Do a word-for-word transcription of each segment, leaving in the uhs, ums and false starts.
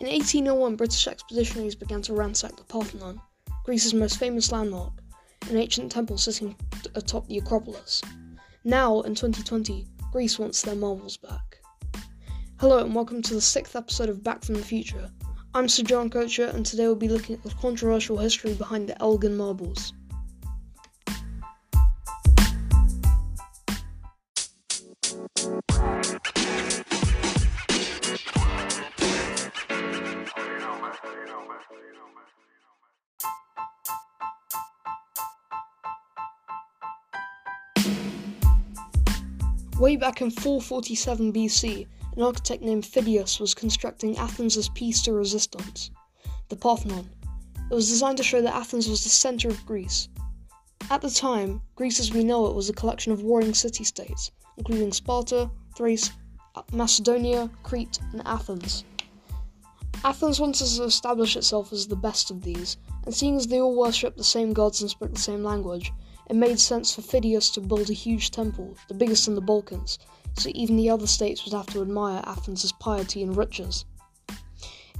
In eighteen oh one, British expeditionaries began to ransack the Parthenon, Greece's most famous landmark, an ancient temple sitting atop the Acropolis. Now, in twenty twenty, Greece wants their marbles back. Hello and welcome to the sixth episode of Back from the Future. I'm Sir John Kocha, and today we'll be looking at the controversial history behind the Elgin Marbles. Way back in four forty-seven B C, an architect named Phidias was constructing Athens' piece de resistance, the Parthenon. It was designed to show that Athens was the centre of Greece. At the time, Greece as we know it was a collection of warring city-states, including Sparta, Thrace, Macedonia, Crete, and Athens. Athens wanted to establish itself as the best of these, and seeing as they all worshipped the same gods and spoke the same language, it made sense for Phidias to build a huge temple, the biggest in the Balkans, so even the other states would have to admire Athens' piety and riches.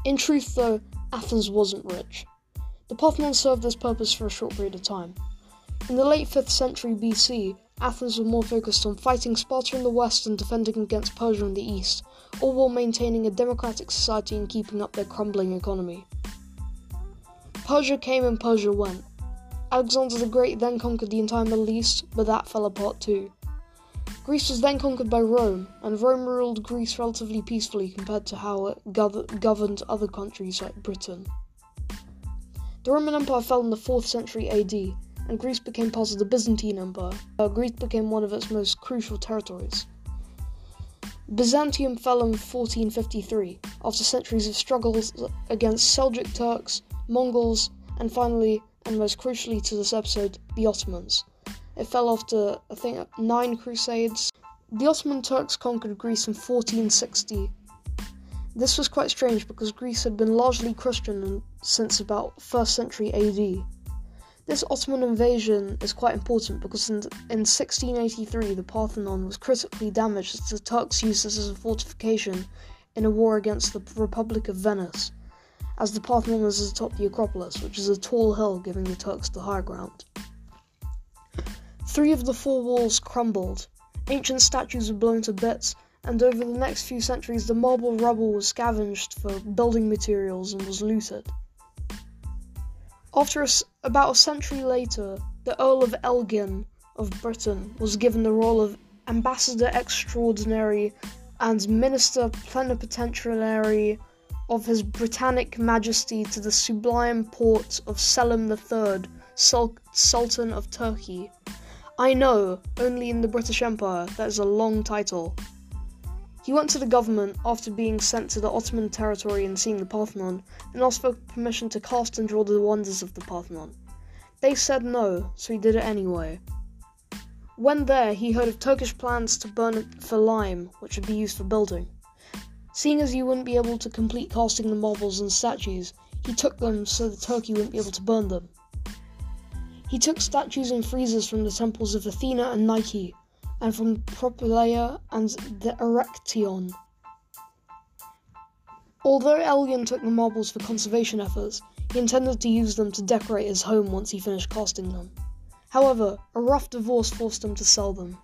In truth, though, Athens wasn't rich. The Parthenon served this purpose for a short period of time. In the late fifth century B C, Athens was more focused on fighting Sparta in the west and defending against Persia in the east, all while maintaining a democratic society and keeping up their crumbling economy. Persia came and Persia went. Alexander the Great then conquered the entire Middle East, but that fell apart too. Greece was then conquered by Rome, and Rome ruled Greece relatively peacefully compared to how it gov- governed other countries like Britain. The Roman Empire fell in the fourth century A D, and Greece became part of the Byzantine Empire, where Greece became one of its most crucial territories. Byzantium fell in fourteen fifty-three, after centuries of struggles against Seljuk Turks, Mongols, and finally, and most crucially to this episode, the Ottomans. It fell after, I think, nine crusades. The Ottoman Turks conquered Greece in fourteen sixty. This was quite strange because Greece had been largely Christian since about first century A D. This Ottoman invasion is quite important because in, in sixteen eighty-three the Parthenon was critically damaged as the Turks used this as a fortification in a war against the Republic of Venice, as the Parthenon is atop the Acropolis, which is a tall hill giving the Turks the high ground. Three of the four walls crumbled, ancient statues were blown to bits, and over the next few centuries the marble rubble was scavenged for building materials and was looted. After a, about a century later, the Earl of Elgin of Britain was given the role of Ambassador Extraordinary and Minister Plenipotentiary of His Britannic Majesty to the Sublime Porte of Selim the Third, Sul- Sultan of Turkey. I know, only in the British Empire, that is a long title. He went to the government after being sent to the Ottoman territory and seeing the Parthenon, and asked for permission to cast and draw the wonders of the Parthenon. They said no, so he did it anyway. When there, he heard of Turkish plans to burn it for lime, which would be used for building. Seeing as he wouldn't be able to complete casting the marbles and statues, he took them so that Turkey wouldn't be able to burn them. He took statues and friezes from the temples of Athena and Nike, and from Propylaea and the Erechtheion. Although Elgin took the marbles for conservation efforts, he intended to use them to decorate his home once he finished casting them. However, a rough divorce forced him to sell them.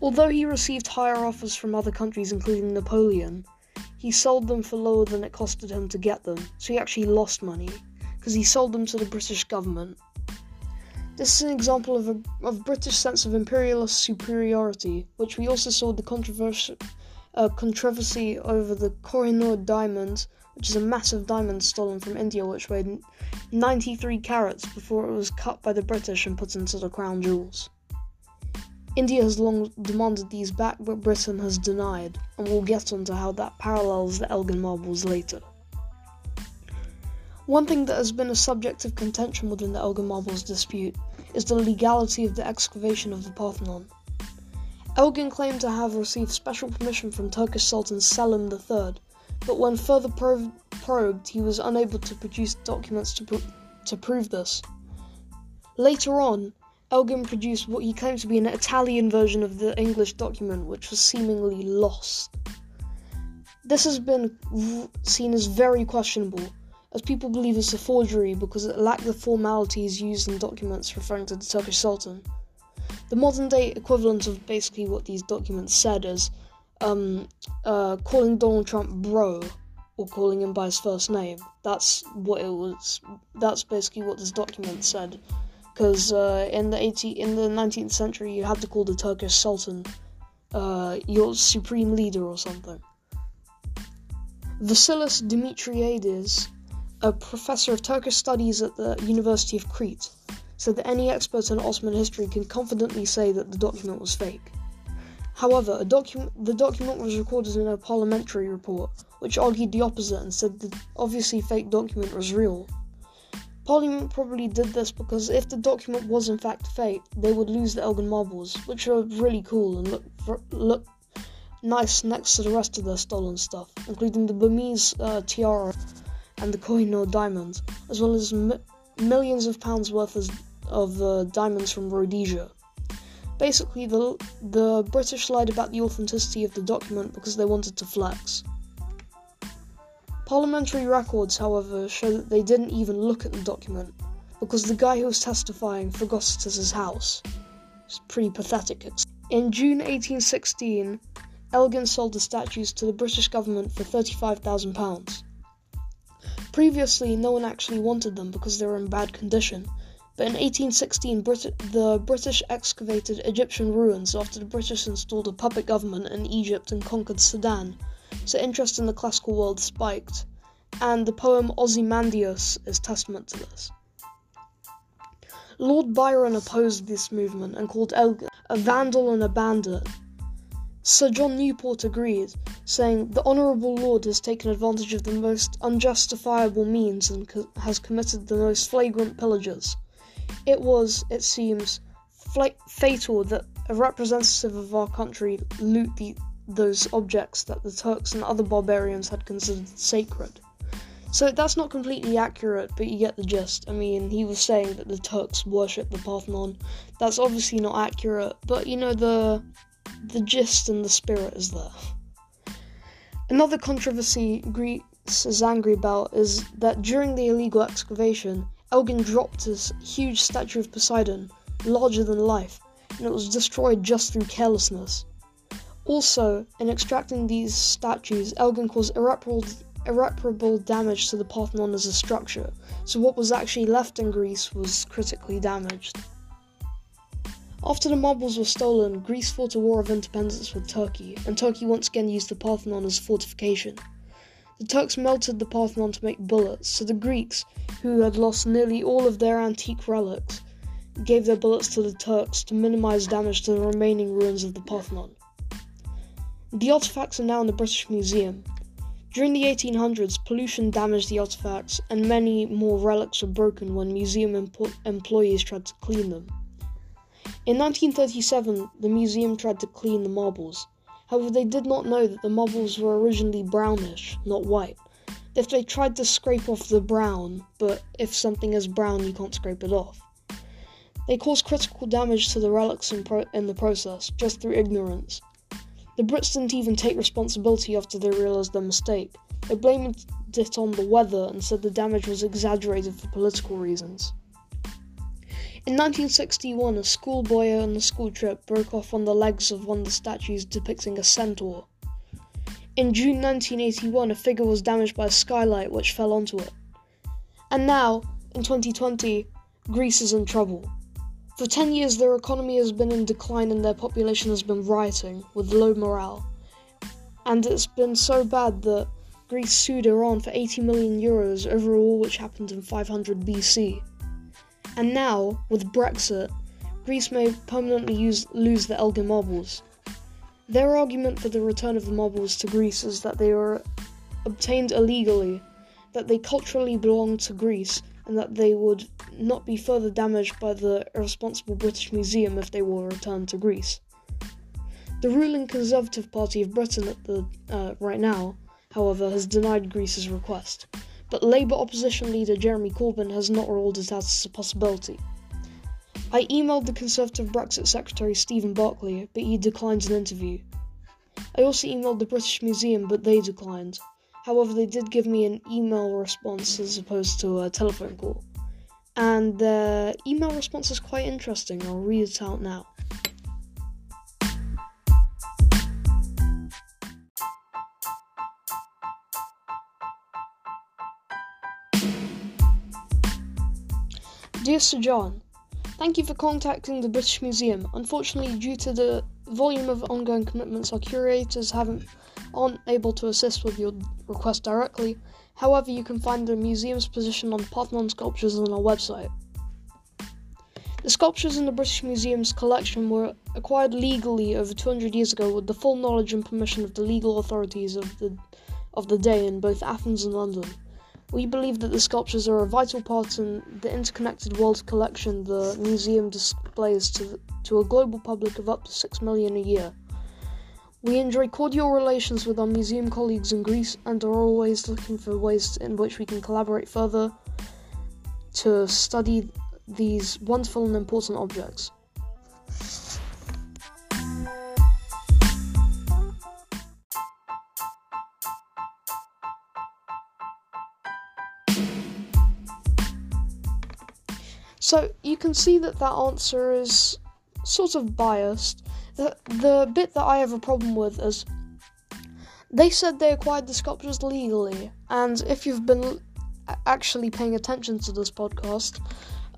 Although he received higher offers from other countries, including Napoleon, he sold them for lower than it costed him to get them, so he actually lost money, because he sold them to the British government. This is an example of a of British sense of imperialist superiority, which we also saw the controversy, uh, controversy over the Kohinoor diamond, which is a massive diamond stolen from India which weighed ninety-three carats before it was cut by the British and put into the crown jewels. India has long demanded these back, but Britain has denied, and we'll get onto how that parallels the Elgin Marbles later. One thing that has been a subject of contention within the Elgin Marbles dispute is the legality of the excavation of the Parthenon. Elgin claimed to have received special permission from Turkish Sultan Selim the Third, but when further prob- probed, he was unable to produce documents to, pro- to prove this. Later on, Elgin produced what he claimed to be an Italian version of the English document, which was seemingly lost. This has been seen as very questionable, as people believe it's a forgery because it lacked the formalities used in documents referring to the Turkish Sultan. The modern-day equivalent of basically what these documents said is um, uh, calling Donald Trump bro, or calling him by his first name. That's what it was. That's basically what this document said. Because uh, in the eighteen, in the nineteenth century, you had to call the Turkish Sultan uh, your supreme leader or something. Vasilis Dimitriades, a professor of Turkish studies at the University of Crete, said that any expert on Ottoman history can confidently say that the document was fake. However, a docu- the document was recorded in a parliamentary report, which argued the opposite and said the obviously fake document was real. Parliament probably did this because if the document was in fact fake, they would lose the Elgin Marbles, which are really cool and look for, look nice next to the rest of their stolen stuff, including the Burmese uh, tiara and the Kohinoor diamond, as well as mi- millions of pounds worth of uh, diamonds from Rhodesia. Basically, the, the British lied about the authenticity of the document because they wanted to flex. Parliamentary records, however, show that they didn't even look at the document, because the guy who was testifying forgot it at his house. It's pretty pathetic. In June eighteen sixteen, Elgin sold the statues to the British government for thirty-five thousand pounds. Previously, no one actually wanted them because they were in bad condition, but in eighteen sixteen, Brit- the British excavated Egyptian ruins after the British installed a puppet government in Egypt and conquered Sudan. So interest in the classical world spiked, and the poem Ozymandias is testament to this. Lord Byron opposed this movement and called Elgin a vandal and a bandit. Sir John Newport agreed, saying, "The Honourable Lord has taken advantage of the most unjustifiable means and co- has committed the most flagrant pillages. It was, it seems, fl- fatal that a representative of our country loot the those objects that the Turks and other barbarians had considered sacred." So that's not completely accurate, but you get the gist. I mean, he was saying that the Turks worshipped the Parthenon. That's obviously not accurate, but you know, the the gist and the spirit is there. Another controversy Greece is angry about is that during the illegal excavation, Elgin dropped his huge statue of Poseidon, larger than life, and it was destroyed just through carelessness. Also, in extracting these statues, Elgin caused irreparable, irreparable damage to the Parthenon as a structure, so what was actually left in Greece was critically damaged. After the marbles were stolen, Greece fought a war of independence with Turkey, and Turkey once again used the Parthenon as fortification. The Turks melted the Parthenon to make bullets, so the Greeks, who had lost nearly all of their antique relics, gave their bullets to the Turks to minimize damage to the remaining ruins of the Parthenon. The artifacts are now in the British Museum. During the eighteen hundreds, pollution damaged the artifacts, and many more relics were broken when museum empo- employees tried to clean them. In nineteen thirty-seven, the museum tried to clean the marbles. However, they did not know that the marbles were originally brownish, not white. If they tried to scrape off the brown, but if something is brown, you can't scrape it off. They caused critical damage to the relics in, pro- in the process, just through ignorance. The Brits didn't even take responsibility after they realised their mistake. They blamed it on the weather and said the damage was exaggerated for political reasons. In nineteen sixty-one, a schoolboy on a school trip broke off one of the legs of one of the statues depicting a centaur. In June nineteen eighty-one, a figure was damaged by a skylight which fell onto it. And now, in twenty twenty, Greece is in trouble. For ten years, their economy has been in decline and their population has been rioting, with low morale. And it's been so bad that Greece sued Iran for eighty million euros over a war which happened in five hundred B C. And now, with Brexit, Greece may permanently use, lose the Elgin Marbles. Their argument for the return of the marbles to Greece is that they were obtained illegally, that they culturally belong to Greece, and that they would not be further damaged by the irresponsible British Museum if they were returned to Greece. The ruling Conservative Party of Britain at the uh, right now, however, has denied Greece's request, but Labour opposition leader Jeremy Corbyn has not ruled it out as a possibility. I emailed the Conservative Brexit Secretary Stephen Barclay, but he declined an interview. I also emailed the British Museum, but they declined. However, they did give me an email response as opposed to a telephone call. And the email response is quite interesting. I'll read it out now. Dear Sir John, thank you for contacting the British Museum. Unfortunately, due to the volume of ongoing commitments, our curators haven't aren't able to assist with your request directly. However, you can find the museum's position on Parthenon sculptures on our website. The sculptures in the British Museum's collection were acquired legally over two hundred years ago with the full knowledge and permission of the legal authorities of the of the day in both Athens and London. We believe that the sculptures are a vital part in the interconnected world collection the museum displays to, the, to a global public of up to six million a year. We enjoy cordial relations with our museum colleagues in Greece and are always looking for ways in which we can collaborate further to study these wonderful and important objects. So, you can see that that answer is sort of biased. The, the bit that I have a problem with is they said they acquired the sculptures legally, and if you've been actually paying attention to this podcast,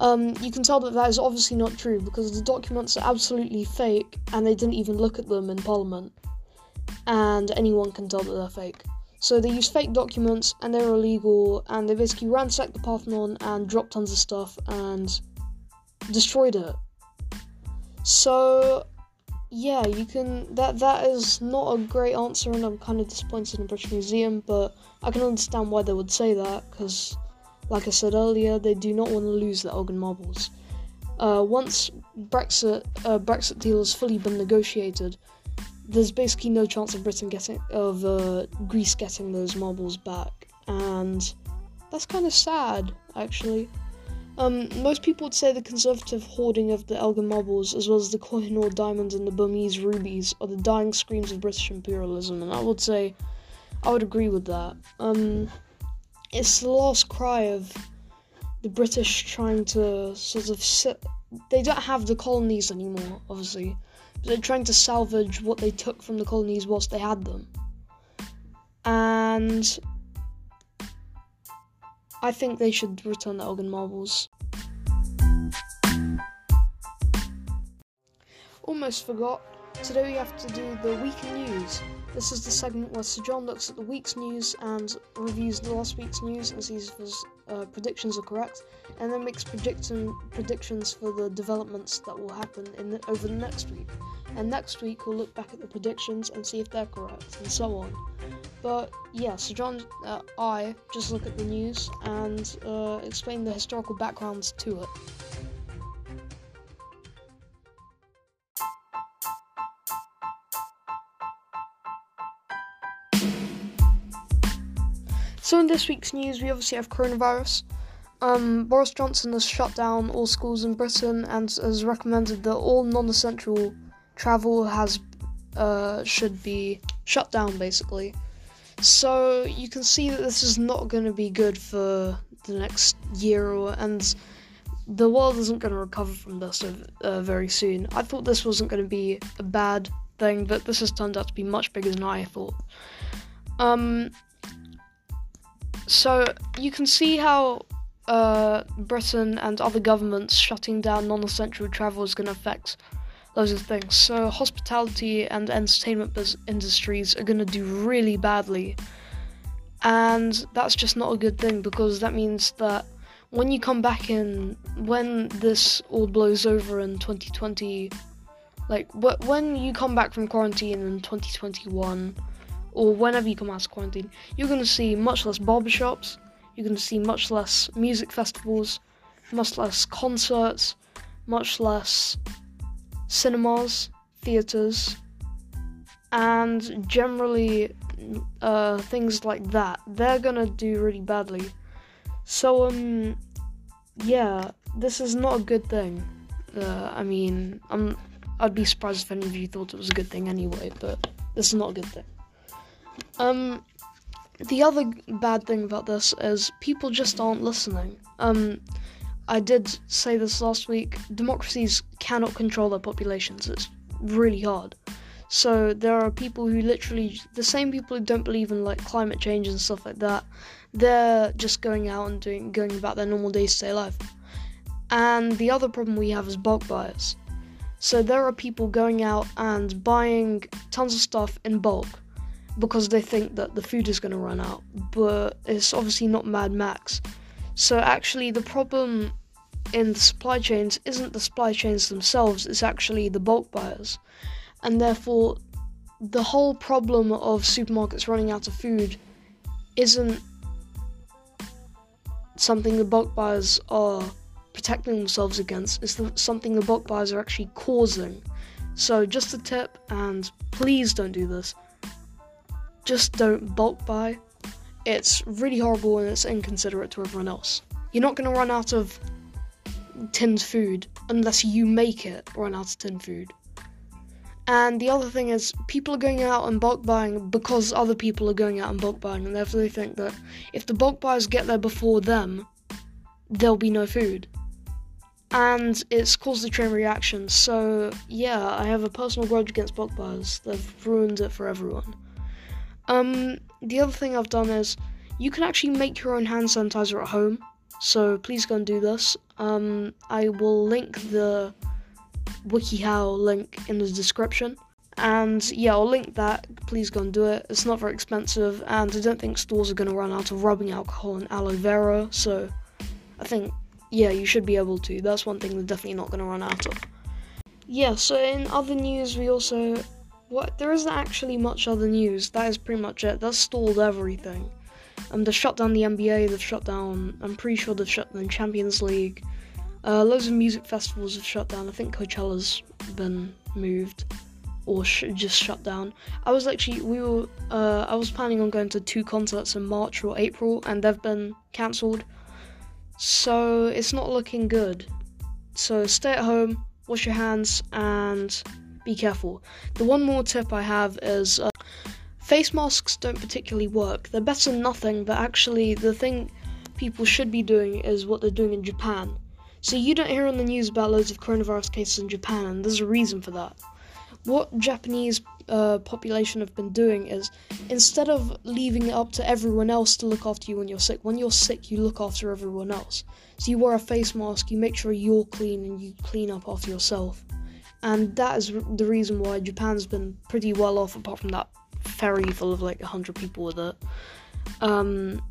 um, you can tell that that is obviously not true, because the documents are absolutely fake, and they didn't even look at them in Parliament, and anyone can tell that they're fake. So they used fake documents, and they were illegal, and they basically ransacked the Parthenon and dropped tons of stuff and destroyed it. So, yeah, you can. That that is not a great answer, and I'm kind of disappointed in the British Museum, but I can understand why they would say that, because, like I said earlier, they do not want to lose the Elgin Marbles. Uh, once Brexit uh, Brexit deal has fully been negotiated, there's basically no chance of Britain getting, of uh, Greece getting those marbles back, and that's kind of sad, actually. Um, most people would say the conservative hoarding of the Elgin Marbles, as well as the Kohinoor diamonds and the Burmese rubies, are the dying screams of British imperialism, and I would say I would agree with that. Um, it's the last cry of the British trying to sort of sit. They don't have the colonies anymore, obviously. They're trying to salvage what they took from the colonies whilst they had them. And I think they should return the Elgin Marbles. Almost forgot, today we have to do the week in news. This is the segment where Sir John looks at the week's news and reviews the last week's news and sees if his uh, predictions are correct, and then makes prediction, predictions for the developments that will happen in the, over the next week. And next week we'll look back at the predictions and see if they're correct, and so on. But yeah, Sir John, uh, I just look at the news and uh, explain the historical backgrounds to it. So in this week's news, we obviously have coronavirus. Um, Boris Johnson has shut down all schools in Britain and has recommended that all non-essential travel has uh, should be shut down, basically. So you can see that this is not going to be good for the next year, or, and the world isn't going to recover from this uh, very soon. I thought this wasn't going to be a bad thing, but this has turned out to be much bigger than I thought. Um... So, you can see how uh, Britain and other governments shutting down non-essential travel is going to affect loads of things. So, hospitality and entertainment bus- industries are going to do really badly. And that's just not a good thing, because that means that when you come back in, when this all blows over in twenty twenty, like, wh- when you come back from quarantine in twenty twenty-one... or whenever you come out of quarantine, you're going to see much less barbershops, you're going to see much less music festivals, much less concerts, much less cinemas, theatres, and generally uh, things like that. They're going to do really badly. So, um, yeah, this is not a good thing. Uh, I mean, I'm, I'd be surprised if any of you thought it was a good thing anyway, but This is not a good thing. Um, the other bad thing about this is people just aren't listening. Um, I did say this last week, democracies cannot control their populations. It's really hard. So there are people who literally, the same people who don't believe in like climate change and stuff like that, they're just going out and doing going about their normal day-to-day life. And the other problem we have is bulk buyers. So there are people going out and buying tons of stuff in bulk because they think that the food is going to run out, but it's obviously not Mad Max. So actually the problem in the supply chains isn't the supply chains themselves, it's actually the bulk buyers. And therefore, the whole problem of supermarkets running out of food isn't something the bulk buyers are protecting themselves against. It's something the bulk buyers are actually causing. So just a tip, and please don't do this. Just don't bulk buy. It's really horrible and it's inconsiderate to everyone else. You're not going to run out of tinned food unless you make it run out of tinned food. And the other thing is, people are going out and bulk buying because other people are going out and bulk buying, and therefore they think that if the bulk buyers get there before them, there'll be no food. And it's caused a chain reaction, so yeah, I have a personal grudge against bulk buyers. They've ruined it for everyone. Um, the other thing I've done is, you can actually make your own hand sanitizer at home, so please go and do this. Um, I will link the WikiHow link in the description, and yeah, I'll link that. Please go and do it. It's not very expensive, and I don't think stores are going to run out of rubbing alcohol and aloe vera, so I think, yeah, you should be able to. That's one thing they're definitely not going to run out of. Yeah, so in other news, we also, what, there isn't actually much other news. That is pretty much it. That's stalled everything. Um, they've shut down the N B A, they've shut down, I'm pretty sure they've shut down Champions League. Uh, loads of music festivals have shut down. I think Coachella's been moved or sh- just shut down. I was actually, we were, uh, I was planning on going to two concerts in March or April, and they've been cancelled. So it's not looking good. So stay at home, wash your hands, and be careful. The one more tip I have is uh, face masks don't particularly work. They're better than nothing, but actually the thing people should be doing is what they're doing in Japan. So you don't hear on the news about loads of coronavirus cases in Japan, and there's a reason for that. What Japanese uh, population have been doing is, instead of leaving it up to everyone else to look after you when you're sick, when you're sick, you look after everyone else. So you wear a face mask, you make sure you're clean, and you clean up after yourself. And that is the reason why Japan's been pretty well off, apart from that ferry full of like one hundred people with it. Um,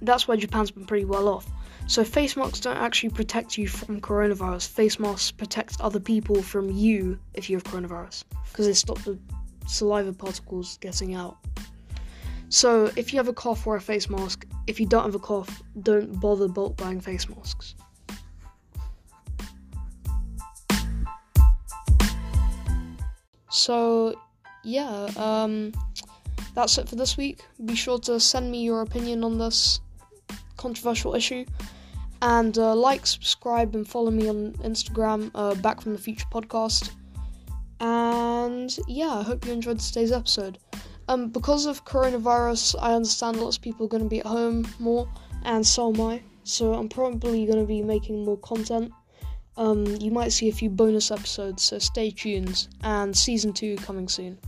that's why Japan's been pretty well off. So face masks don't actually protect you from coronavirus. Face masks protect other people from you if you have coronavirus, because they stop the saliva particles getting out. So if you have a cough, wear a face mask. If you don't have a cough, don't bother bulk buying face masks. So yeah, um, that's it for this week. Be sure to send me your opinion on this controversial issue. And uh, like, subscribe, and follow me on Instagram, uh, Back From The Future Podcast. And yeah, I hope you enjoyed today's episode. Um, because of coronavirus, I understand lots of people are going to be at home more, and so am I. So I'm probably going to be making more content. Um, you might see a few bonus episodes, so stay tuned. And season two coming soon.